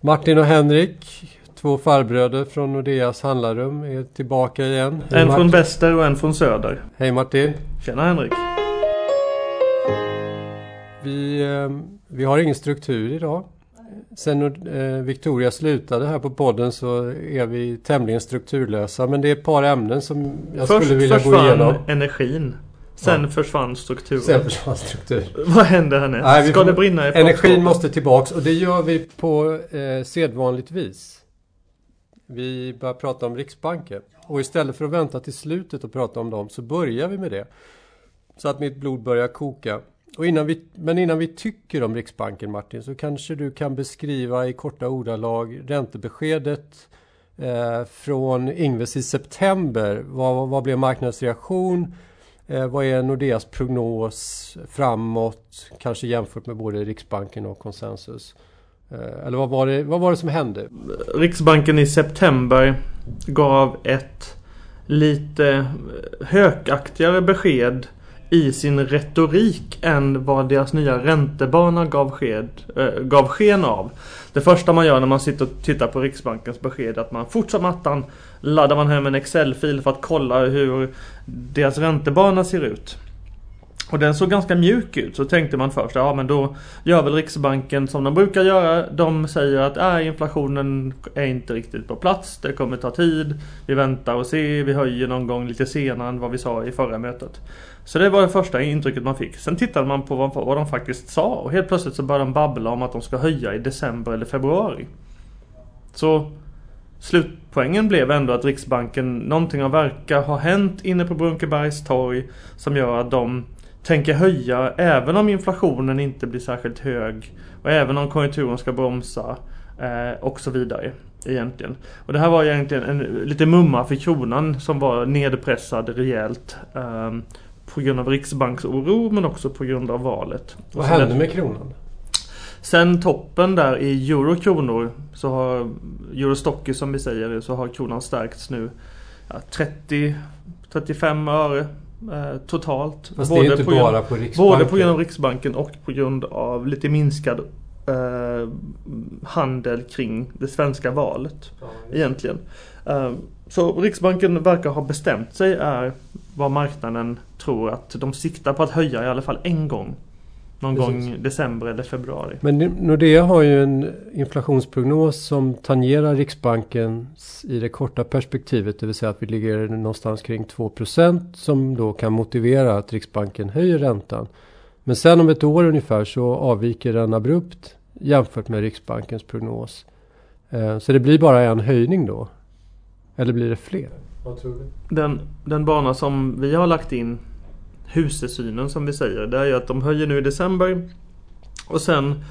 Martin och Henrik, två farbröder från Nordeas handlarrum, är tillbaka igen. Hej, en från väster och en från söder. Hej Martin. Tjena Henrik. Vi har ingen struktur idag. Sen Victoria slutade här på podden så är vi tämligen strukturlösa. Men det är ett par ämnen som jag skulle vilja gå igenom. Först försvann energin. Sen försvann strukturen. Vad händer härnäst? Ska det brinna i energin måste tillbaks, och det gör vi på sedvanligt vis. Vi börjar prata om Riksbanken. Och istället för att vänta till slutet och prata om dem så börjar vi med det. Så att mitt blod börjar koka. Och innan vi tycker om Riksbanken, Martin, så kanske du kan beskriva i korta ordalag räntebeskedet från Ingves i september. Vad blev marknadsreaktion? Vad är Nordeas prognos framåt, kanske jämfört med både Riksbanken och konsensus? Eller vad var det som hände? Riksbanken i september gav ett lite hökaktigare besked i sin retorik än vad deras nya räntebana gav sken av. Det första man gör när man sitter och tittar på Riksbankens besked är att man fortsätter mattan, laddar man hem en Excel-fil för att kolla hur deras räntebana ser ut. Och den såg ganska mjuk ut, så tänkte man först, ja men då gör väl Riksbanken som de brukar göra. De säger att inflationen är inte riktigt på plats, det kommer ta tid, vi väntar och ser, vi höjer någon gång lite senare än vad vi sa i förra mötet. Så det var det första intrycket man fick. Sen tittade man på vad de faktiskt sa, och helt plötsligt så började de babbla om att de ska höja i december eller februari. Så slutpoängen blev ändå att Riksbanken, någonting av verkar ha hänt inne på Brunkebergs torg som gör att de tänker höja även om inflationen inte blir särskilt hög och även om konjunkturen ska bromsa och så vidare egentligen. Och det här var egentligen en lite mumma för kronan som var nedpressad rejält på grund av riksbanksoro men också på grund av valet. Vad hände med kronan? Sen toppen där i eurokronor så har eurostocker som vi säger, så har kronan stärkts nu 30-35 öre. Totalt. Fast både det är inte bara på Riksbanken. Både på grund av Riksbanken och på grund av lite minskad handel kring det svenska valet egentligen. Så Riksbanken verkar ha bestämt sig är vad marknaden tror att de siktar på att höja i alla fall en gång. Någon gång december eller februari. Men Nordea har ju en inflationsprognos som tangerar Riksbanken i det korta perspektivet. Det vill säga att vi ligger någonstans kring 2% som då kan motivera att Riksbanken höjer räntan. Men sen om ett år ungefär så avviker den abrupt jämfört med Riksbankens prognos. Så det blir bara en höjning då? Eller blir det fler? Vad tror du? Den bana som vi har lagt in, husesynen som vi säger, det är ju att de höjer nu i december och sen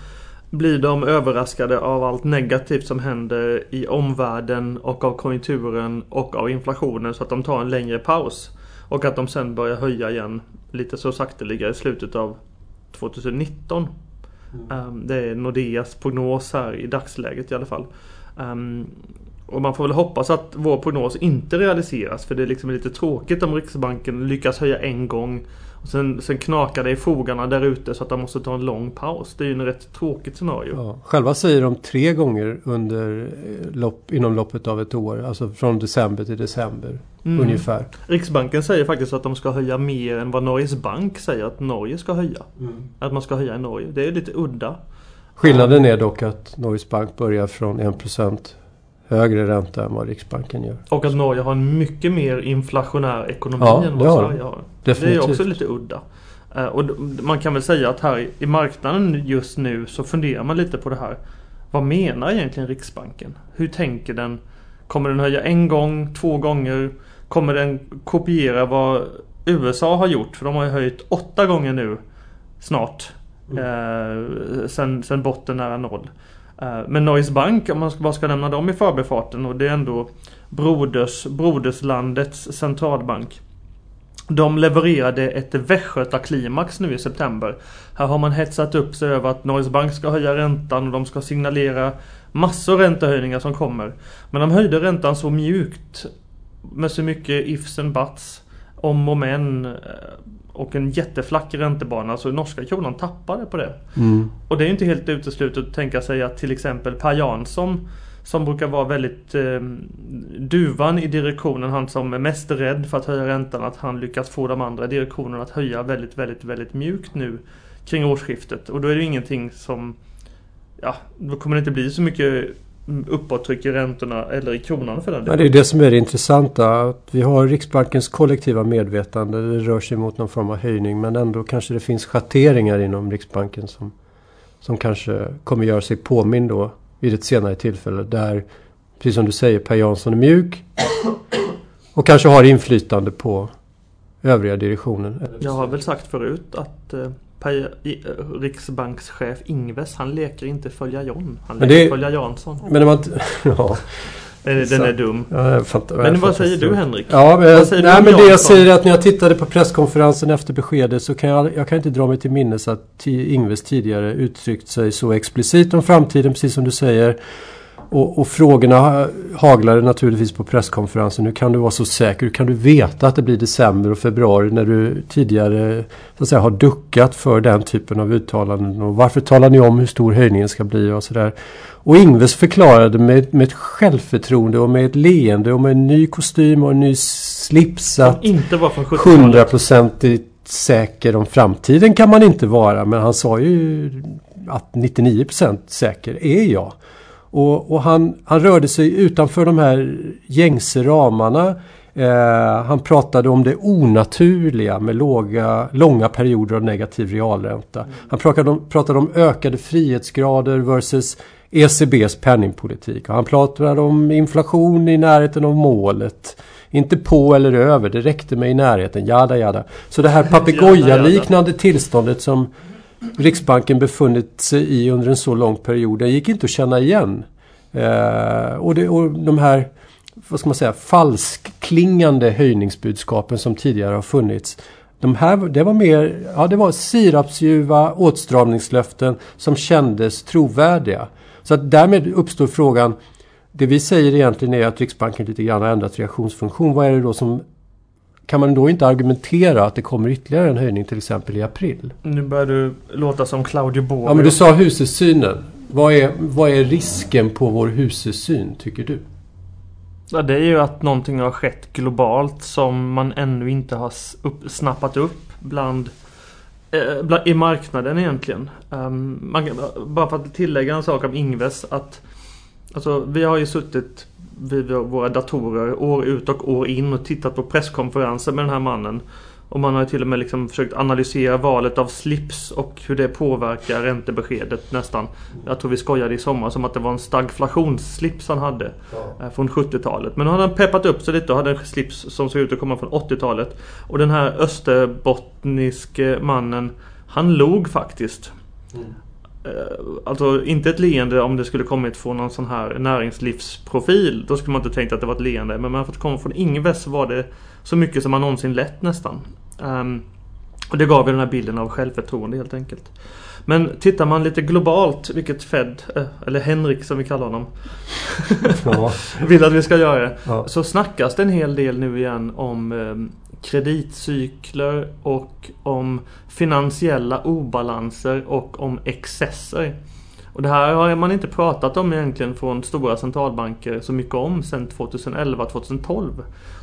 blir de överraskade av allt negativt som händer i omvärlden och av konjunkturen och av inflationen, så att de tar en längre paus och att de sen börjar höja igen lite så sakteliga i slutet av 2019. Det är Nordeas prognos här i dagsläget i alla fall. Och man får väl hoppas att vår prognos inte realiseras, för det är liksom lite tråkigt om Riksbanken lyckas höja en gång och sen knakar det i fogarna där ute så att de måste ta en lång paus. Det är ju en rätt tråkigt scenario. Ja, själva säger de 3 gånger inom loppet av ett år, alltså från december till december ungefär. Riksbanken säger faktiskt att de ska höja mer än vad Norges Bank säger att Norge ska höja. Att man ska höja i Norge. Det är lite udda. Skillnaden är dock att Norges Bank börjar från 1% högre ränta än vad Riksbanken gör. Och att Norge har en mycket mer inflationär ekonomi än vad Sverige har. Definitivt. Det är också lite udda. Och man kan väl säga att här i marknaden just nu så funderar man lite på det här. Vad menar egentligen Riksbanken? Hur tänker den? Kommer den höja en gång, 2 gånger? Kommer den kopiera vad USA har gjort? För de har ju höjt 8 gånger nu snart. Sen botten nära noll. Men Norges Bank, om man bara ska nämna dem i förbifarten, och det är ändå broderslandets centralbank. De levererade ett västgötaklimax nu i september. Här har man hetsat upp sig över att Norges Bank ska höja räntan och de ska signalera massor räntehöjningar som kommer. Men de höjde räntan så mjukt med så mycket ifs and buts om och men och en jätteflack räntebana, så norska kronan tappade på det. Mm. Och det är ju inte helt uteslutet att tänka sig att till exempel Per Jansson, som brukar vara väldigt duvan i direktionen, han som är mest rädd för att höja räntan, att han lyckas få de andra direktionerna att höja väldigt, väldigt, väldigt mjukt nu kring årsskiftet. Och då är det ju ingenting som, ja, då kommer det inte bli så mycket uppåttryck i räntorna eller i kronan för den delen. Ja, det är det som är det intressanta, att vi har Riksbankens kollektiva medvetande, det rör sig mot någon form av höjning, men ändå kanske det finns schatteringar inom Riksbanken som kanske kommer göra sig påminn då vid ett senare tillfälle, där, precis som du säger, Per Jansson är mjuk och kanske har inflytande på övriga direktionen. Jag har väl sagt förut att riksbankschef Ingves, han leker inte följa John, han leker följa Jansson. Men man, ja. Den är dum. Ja, men vad säger du, Henrik? Ja, men, det jag säger är att när jag tittade på presskonferensen efter beskedet, så kan jag kan inte dra mig till minnes att Ingves tidigare uttryckt sig så explicit om framtiden, precis som du säger. Och frågorna haglade naturligtvis på presskonferensen. Hur kan du vara så säker? Hur kan du veta att det blir december och februari, när du tidigare så att säga har duckat för den typen av uttalanden? Och varför talar ni om hur stor höjningen ska bli och sådär? Och Ingves förklarade med ett självförtroende och med ett leende och med en ny kostym och en ny slips att 100% säker om framtiden kan man inte vara. Men han sa ju att 99% säker är jag. Och han rörde sig utanför de här gängse ramarna. Han pratade om det onaturliga med långa perioder av negativ realränta. Han pratade om ökade frihetsgrader versus ECBs penningpolitik. Och han pratade om inflation i närheten av målet. Inte på eller över, det räckte med i närheten. Jada, jada. Så det här papegoja-liknande tillståndet som Riksbanken befunnit sig i under en så lång period, det gick inte att känna igen. Och de här, vad ska man säga, falskklingande höjningsbudskapen som tidigare har funnits, det var sirapsdjuva åtstramningslöften som kändes trovärdiga. Så att därmed uppstår frågan, det vi säger egentligen är att Riksbanken lite grann har ändrat reaktionsfunktion. Vad är det då som, kan man då inte argumentera att det kommer ytterligare en höjning till exempel i april? Nu börjar du låta som Claudio Borio. Ja, men du sa husessynen. Vad är risken på vår husesyn, tycker du? Ja, det är ju att någonting har skett globalt som man ännu inte har snappat upp i marknaden egentligen. Bara för att tillägga en sak om Ingves, att alltså, vi har ju suttit vid våra datorer år ut och år in och tittat på presskonferenser med den här mannen, och man har till och med liksom försökt analysera valet av slips och hur det påverkar räntebeskedet nästan. Jag tror vi skojade i sommar som att det var en stagflationsslips han hade från 70-talet, men nu hade han peppat upp sig lite och hade en slips som såg ut att komma från 80-talet. Och den här österbottniske mannen, han log faktiskt. Alltså inte ett leende om det skulle kommit från någon sån här näringslivsprofil, då skulle man inte tänkt att det var ett leende, men man har fått komma från Ingves, var det så mycket som man någonsin lett nästan. Och det gav ju den här bilden av självförtroende helt enkelt. Men tittar man lite globalt, vilket Fed, eller Henrik som vi kallar honom, vill att vi ska göra, så snackas det en hel del nu igen om kreditcykler och om finansiella obalanser och om excesser. Och det här har man inte pratat om egentligen från stora centralbanker så mycket om sedan 2011-2012.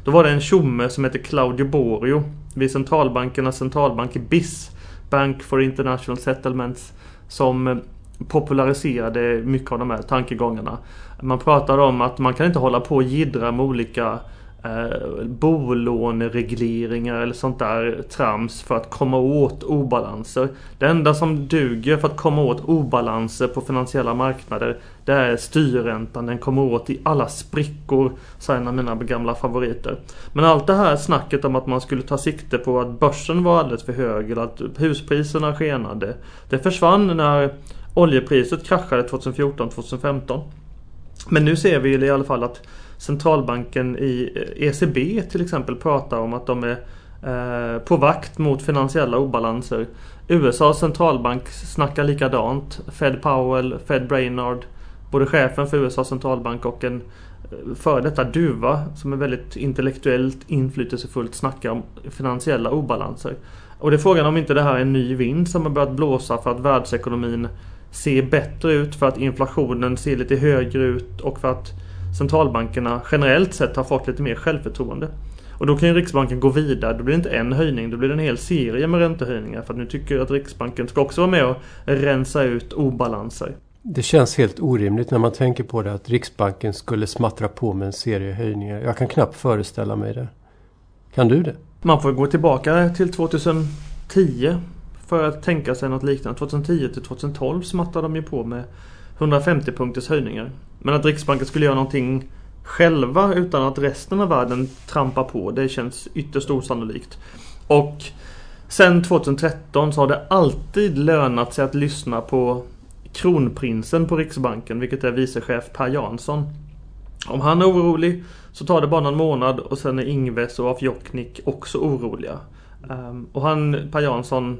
Då var det en tjomme som heter Claudio Borio vid centralbankernas centralbank BIS, Bank for International Settlements, som populariserade mycket av de här tankegångarna. Man pratade om att man kan inte hålla på och jiddra med olika bolåneregleringar eller sånt där trams för att komma åt obalanser. Det enda som duger för att komma åt obalanser på finansiella marknader, det är styrräntan. Den kommer åt i alla sprickor, säger en av mina gamla favoriter. Men allt det här snacket om att man skulle ta sikte på att börsen var alldeles för hög eller att huspriserna skenade, det försvann när oljepriset kraschade 2014-2015. Men nu ser vi i alla fall att centralbanken i ECB till exempel pratar om att de är på vakt mot finansiella obalanser. USA:s centralbank snackar likadant. Fed Powell, Fed Brainard, både chefen för USA:s centralbank och en före detta duva som är väldigt intellektuellt inflytelsefullt snackar om finansiella obalanser. Och det är frågan om inte det här är en ny vind som har börjat blåsa för att världsekonomin ser bättre ut, för att inflationen ser lite högre ut och för att centralbankerna generellt sett har fått lite mer självförtroende. Och då kan ju Riksbanken gå vidare, då blir det inte en höjning, då blir det en hel serie med räntehöjningar, för att nu tycker att Riksbanken ska också vara med och rensa ut obalanser. Det känns helt orimligt när man tänker på det, att Riksbanken skulle smattra på med en serie höjningar. Jag kan knappt föreställa mig det. Kan du det? Man får gå tillbaka till 2010 för att tänka sig något liknande. 2010 till 2012 smattrade de ju på med 150 punkters höjningar. Men att Riksbanken skulle göra någonting själva utan att resten av världen trampar på, det känns ytterst osannolikt. Och sen 2013 så har det alltid lönat sig att lyssna på kronprinsen på Riksbanken, vilket är vicechef Per Jansson. Om han är orolig så tar det bara någon månad och sen är Ingves och Afjoknik också oroliga. Och han, Per Jansson,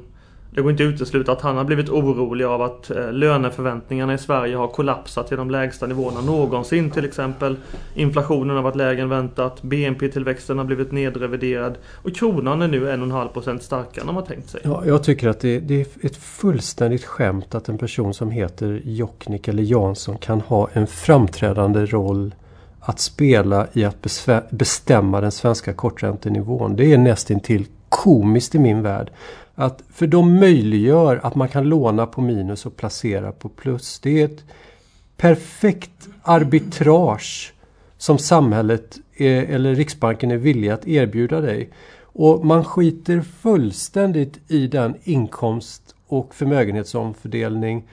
det går inte att utesluta att han har blivit orolig av att löneförväntningarna i Sverige har kollapsat till de lägsta nivåerna någonsin till exempel. Inflationen har varit lägre än väntat, BNP-tillväxten har blivit nedreviderad och kronan är nu 1,5% starkare än man har tänkt sig. Ja, jag tycker att det är ett fullständigt skämt att en person som heter Jocknick eller Jansson kan ha en framträdande roll att spela i att bestämma den svenska korträntenivån. Det är nästintill komiskt i min värld. För de möjliggör att man kan låna på minus och placera på plus. Det är ett perfekt arbitrage som samhället eller Riksbanken är villig att erbjuda dig. Och man skiter fullständigt i den inkomst- och förmögenhetsomfördelning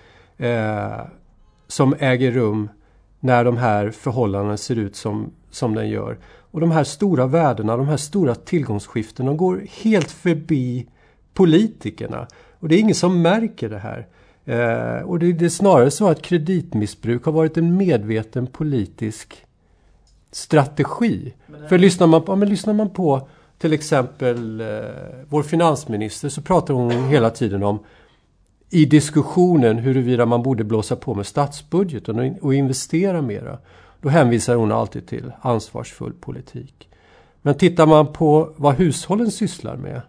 som äger rum när de här förhållandena ser ut som den gör. Och de här stora värdena, de här stora tillgångsskiften, de går helt förbi politikerna. Och det är ingen som märker det här. Och det är snarare så att kreditmissbruk har varit en medveten politisk strategi. För lyssnar man på till exempel vår finansminister, så pratar hon hela tiden om i diskussionen huruvida man borde blåsa på med statsbudgeten och investera mera. Då hänvisar hon alltid till ansvarsfull politik. Men tittar man på vad hushållen sysslar med,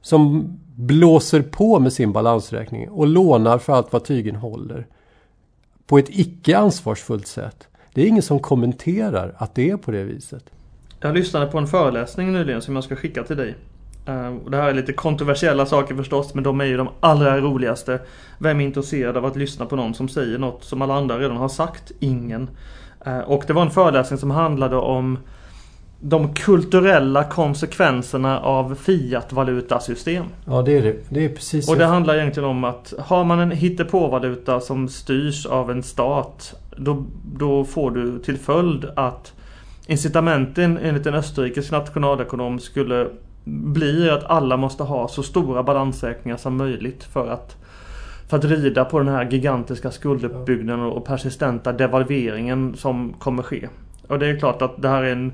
som blåser på med sin balansräkning och lånar för allt vad tygen håller på ett icke-ansvarsfullt sätt. Det är ingen som kommenterar att det är på det viset. Jag lyssnade på en föreläsning nyligen som jag ska skicka till dig. Det här är lite kontroversiella saker förstås, men de är ju de allra roligaste. Vem är intresserad av att lyssna på någon som säger något som alla andra redan har sagt? Ingen. Och det var en föreläsning som handlade om de kulturella konsekvenserna av fiat-valutasystem. Ja, det är precis. Och det handlar egentligen om att har man en hittepåvaluta som styrs av en stat, då får du till följd att incitamenten enligt en österrikisk nationalekonom skulle bli att alla måste ha så stora balansräkningar som möjligt för att rida på den här gigantiska skulduppbyggnaden och persistenta devalveringen som kommer ske. Och det är klart att det här är en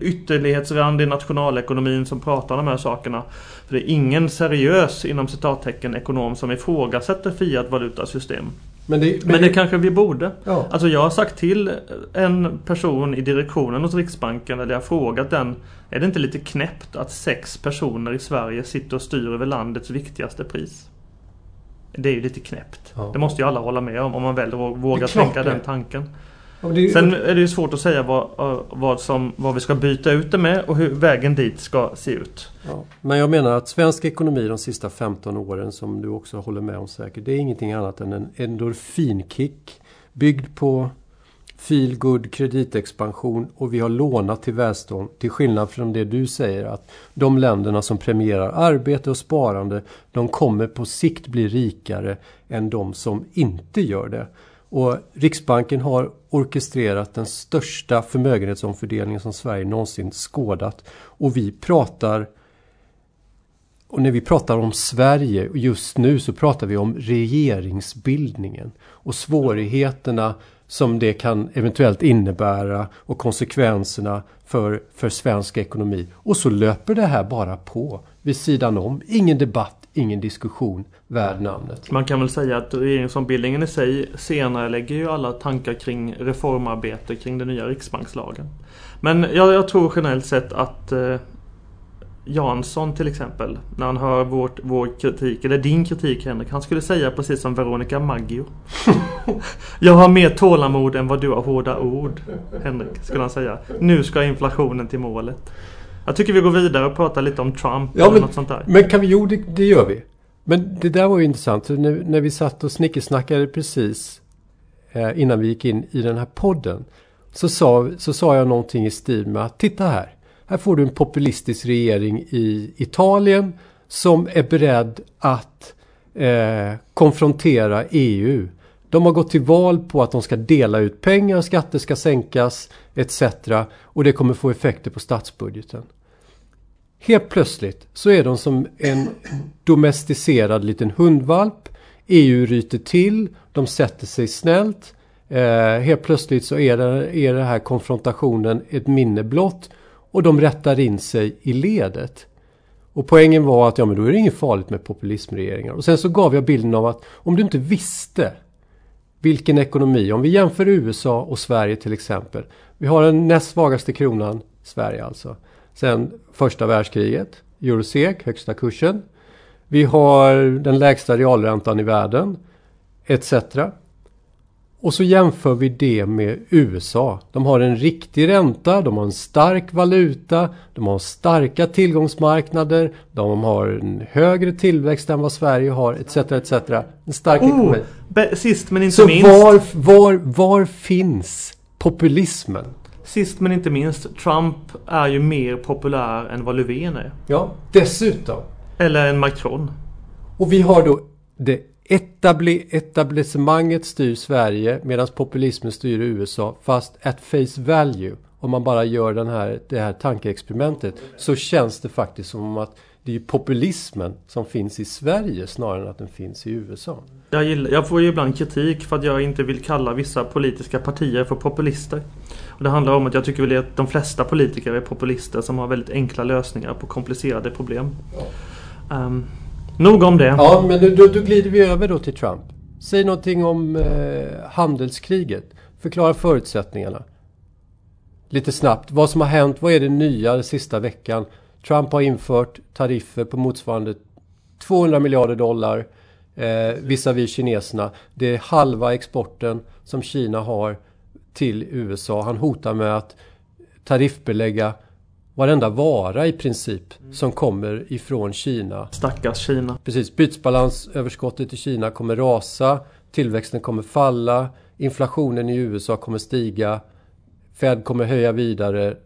ytterlighetsrand i nationalekonomin som pratar om de här sakerna. För det är ingen seriös inom citattecken ekonom som ifrågasätter fiat-valutasystem. Men det kanske vi borde. Ja. Alltså jag har sagt till en person i direktionen hos Riksbanken, eller jag har frågat den, är det inte lite knäppt att 6 personer i Sverige sitter och styr över landets viktigaste pris? Det är ju lite knäppt. Ja. Det måste ju alla hålla med om man väl vågar tänka den tanken. Sen är det ju svårt att säga vad vi ska byta ut det med och hur vägen dit ska se ut. Ja, men jag menar att svensk ekonomi de sista 15 åren, som du också håller med om säkert, det är ingenting annat än en endorfinkick byggd på feel good kreditexpansion, och vi har lånat till välstånd, till skillnad från det du säger att de länderna som premierar arbete och sparande, de kommer på sikt bli rikare än de som inte gör det. Och Riksbanken har orkestrerat den största förmögenhetsomfördelningen som Sverige någonsin skådat. Och när vi pratar om Sverige just nu, så pratar vi om regeringsbildningen och svårigheterna som det kan eventuellt innebära och konsekvenserna för svensk ekonomi. Och så löper det här bara på vid sidan om. Ingen debatt. ingen diskussion värd namnet. Man kan väl säga att regeringsombildningen i sig senare lägger ju alla tankar kring reformarbete kring den nya riksbankslagen. Men jag tror generellt sett att Jansson till exempel, när han hör vår kritik, eller din kritik Henrik, han skulle säga precis som Veronica Maggio. Jag har mer tålamod än vad du har hårda ord, Henrik, skulle han säga. Nu ska inflationen till målet. Jag tycker vi går vidare och pratar lite om Trump eller något sånt där. Men kan vi, jo det gör vi. Men det där var ju intressant. Så när vi satt och snickersnackade precis innan vi gick in i den här podden så sa jag någonting i stil med att titta här. Här får du en populistisk regering i Italien som är beredd att konfrontera EU. De har gått till val på att de ska dela ut pengar, skatter ska sänkas etc. Och det kommer få effekter på statsbudgeten. Helt plötsligt så är de som en domesticerad liten hundvalp. EU ryter till, de sätter sig snällt. Helt plötsligt så är det här konfrontationen ett minne blott. Och de rättar in sig i ledet. Och poängen var att ja, men då är det inget farligt med populismregeringar. Och sen så gav jag bilden av att om du inte visste vilken ekonomi, om vi jämför USA och Sverige till exempel. Vi har den näst svagaste kronan, Sverige alltså. Sen första världskriget, eurosek, högsta kursen. Vi har den lägsta realräntan i världen, etc. Och så jämför vi det med USA. De har en riktig ränta, de har en stark valuta, de har starka tillgångsmarknader, de har en högre tillväxt än vad Sverige har, etc. En stark ekonomi. Sist men inte så minst. Var finns populismen? Sist men inte minst, Trump är ju mer populär än vad Löfven är. Ja, dessutom. Eller en Macron. Och vi har då det etablissemanget styr Sverige medan populismen styr USA, fast at face value, om man bara gör det här tankeexperimentet, så känns det faktiskt som att det är populismen som finns i Sverige snarare än att den finns i USA. Jag får ju ibland kritik för att jag inte vill kalla vissa politiska partier för populister. Och det handlar om att jag tycker väl att de flesta politiker är populister som har väldigt enkla lösningar på komplicerade problem. Ja. Nog om det. Ja, men då glider vi över då till Trump. Säg någonting om handelskriget. Förklara förutsättningarna. Lite snabbt. Vad som har hänt, vad är det nya den sista veckan? Trump har infört tariffer på motsvarande $200 miljarder visavi kineserna. Det är halva exporten som Kina har till USA. Han hotar med att tariffbelägga varenda vara i princip som kommer ifrån Kina. Stackars Kina. Precis, bytesbalansöverskottet i Kina kommer rasa, tillväxten kommer falla, inflationen i USA kommer stiga, Fed kommer höja vidare.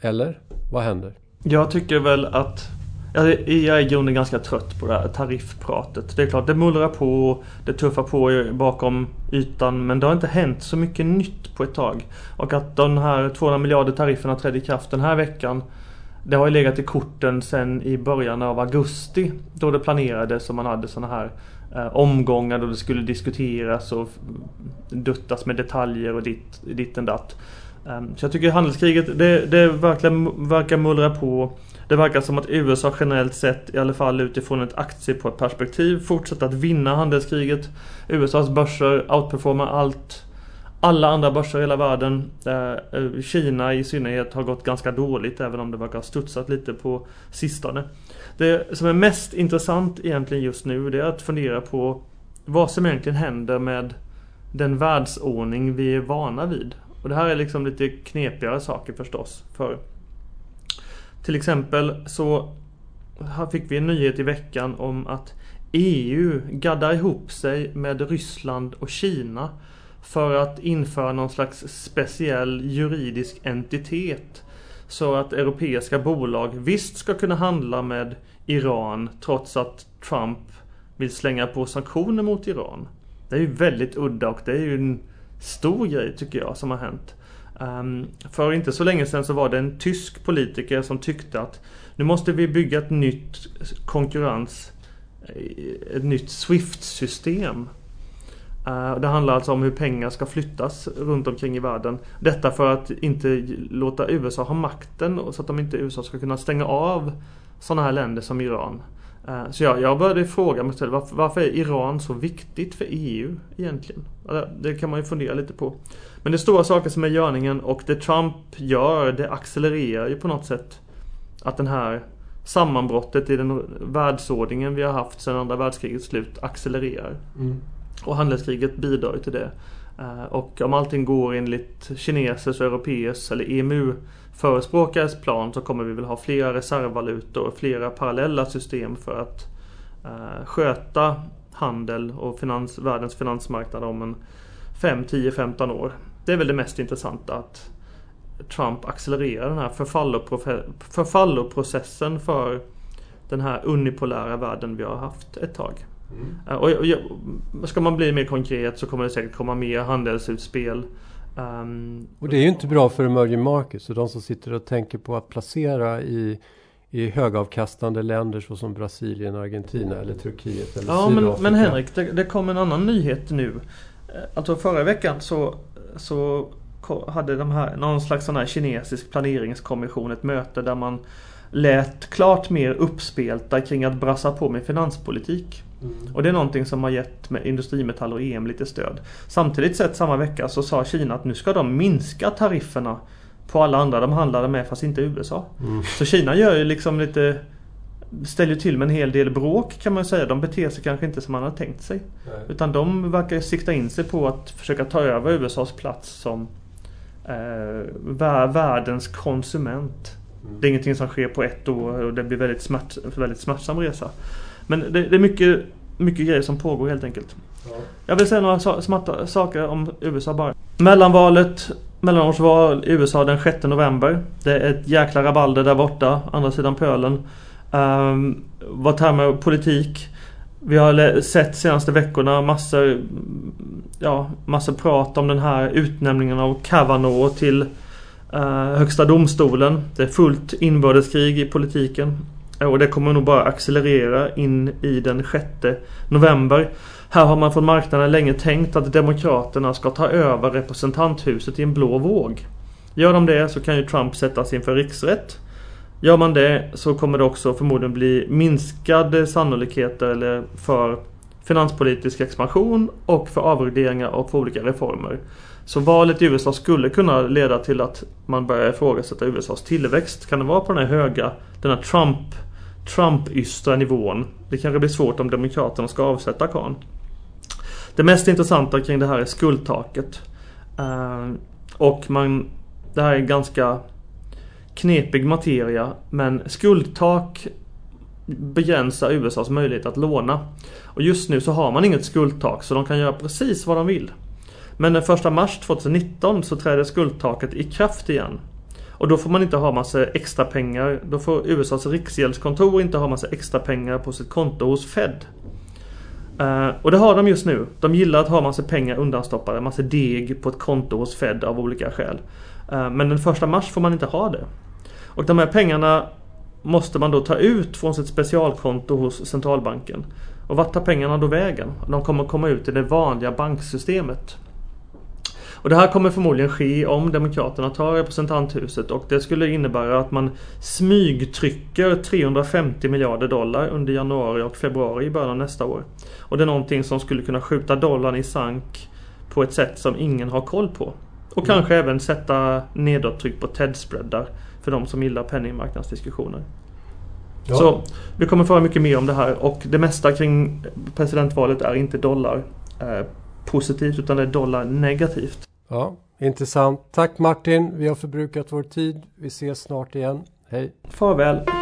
Eller? Vad händer? Jag tycker väl att jag är i grunden ganska trött på det här tariffpratet. Det är klart, det mullrar på, det tuffar på bakom ytan, men det har inte hänt så mycket nytt på ett tag. Och att de här 200 miljarder tarifferna trädde i kraft den här veckan, det har ju legat i korten sedan i början av augusti, då det planerades och man hade sådana här omgångar då det skulle diskuteras och duttas med detaljer och ditten datt. Så jag tycker handelskriget, det verkar mullra på. Det verkar som att USA generellt sett, i alla fall utifrån ett aktieperspektiv, fortsätter att vinna handelskriget. USAs börser outperformar alla andra börser i hela världen. Kina i synnerhet har gått ganska dåligt, även om det verkar ha studsat lite på sistone. Det som är mest intressant egentligen just nu, det är att fundera på vad som egentligen händer med den världsordning vi är vana vid. Och det här är liksom lite knepigare saker förstås. För till exempel så fick vi en nyhet i veckan om att EU gaddar ihop sig med Ryssland och Kina för att införa någon slags speciell juridisk entitet så att europeiska bolag visst ska kunna handla med Iran trots att Trump vill slänga på sanktioner mot Iran. Det är ju väldigt udda och det är ju en stor grej tycker jag som har hänt. För inte så länge sedan så var det en tysk politiker som tyckte att nu måste vi bygga ett nytt SWIFT-system. Det handlar alltså om hur pengar ska flyttas runt omkring i världen. Detta för att inte låta USA ha makten så att USA ska kunna stänga av sådana här länder som Iran. Så jag började fråga mig själv, varför är Iran så viktigt för EU egentligen? Det kan man ju fundera lite på. Men det är stora saker som är görningen, och det Trump gör, det accelererar ju på något sätt att den här sammanbrottet i den världsordningen vi har haft sedan andra världskrigets slut accelererar. Mm. Och handelskriget bidrar till det. Och om allting går enligt kinesers, europeers eller EMU-förespråkares plan, så kommer vi väl ha flera reservvalutor och flera parallella system för att sköta handel och världens finansmarknad om en 5, 10, 15 år. Det är väl det mest intressanta, att Trump accelererar den här förfalloprocessen för den här unipolära världen vi har haft ett tag. Mm. Och ska man bli mer konkret så kommer det säkert komma mer handelsutspel. Och det är ju inte bra för emerging markets och de som sitter och tänker på att placera i högavkastande länder såsom Brasilien, Argentina eller Turkiet eller Sydafrika. Men Henrik, det kom en annan nyhet nu. Alltså förra veckan så hade de här, någon slags sån här kinesisk planeringskommission ett möte där man lät klart mer uppspelta kring att brassa på med finanspolitik. Mm. Och det är någonting som har gett med industrimetall och EM lite stöd. Samtidigt sett samma vecka så sa Kina att nu ska de minska tarifferna på alla andra de handlade med, fast inte USA. Mm. Så Kina gör ju liksom lite, ställer till med en hel del bråk kan man säga. De beter sig kanske inte som man har tänkt sig. Nej. Utan de verkar sikta in sig på att försöka ta över USAs plats som världens konsument. Mm. Det är ingenting som sker på ett år och det blir väldigt smärtsam resa. Men det är mycket grejer som pågår helt enkelt. Ja. Jag vill säga några smarta saker om USA bara. Mellanårsval i USA den 6 november. Det är ett jäkla rabalder där borta, andra sidan pölen. Vad termer politik. Vi har sett senaste veckorna massor prat om den här utnämningen av Kavanaugh till Högsta domstolen. Det är fullt inbördeskrig i politiken. Och det kommer nog bara accelerera in i den 6 november. Här har man från marknaden länge tänkt att demokraterna ska ta över representanthuset i en blå våg. Gör de det så kan ju Trump sättas inför riksrätt. Gör man det så kommer det också förmodligen bli minskade sannolikheter för finanspolitisk expansion och för avregleringar och för olika reformer. Så valet i USA skulle kunna leda till att man börjar ifrågasätta USAs tillväxt. Kan det vara på den här höga, den här Trump-ystra nivån? Det kanske blir svårt om demokraterna ska avsätta Khan. Det mest intressanta kring det här är skuldtaket. Det här är ganska knepig materia, men skuldtak begränsar USAs möjlighet att låna. Och just nu så har man inget skuldtak, så de kan göra precis vad de vill. Men den 1 mars 2019 så träder skuldtaket i kraft igen. Och då får man inte ha massa extra pengar. Då får USAs riksgäldskontor inte ha massa extra pengar på sitt konto hos Fed. Och det har de just nu. De gillar att ha massa pengar undanstoppade, massa deg på ett konto hos Fed av olika skäl. Men den 1 mars får man inte ha det. Och de här pengarna måste man då ta ut från sitt specialkonto hos centralbanken. Och vart tar pengarna då vägen? De kommer komma ut i det vanliga banksystemet. Och det här kommer förmodligen ske om demokraterna tar representanthuset, och det skulle innebära att man smygtrycker $350 miljarder under januari och februari i början av nästa år. Och det är någonting som skulle kunna skjuta dollarn i sank på ett sätt som ingen har koll på. Och kanske även sätta nedåttryck på TED-spreadar för de som gillar penningmarknadsdiskussioner. Ja. Så vi kommer få höra mycket mer om det här, och det mesta kring presidentvalet är inte dollar positivt utan det är dollar negativt. Ja, intressant. Tack Martin, vi har förbrukat vår tid. Vi ses snart igen. Hej. Farväl.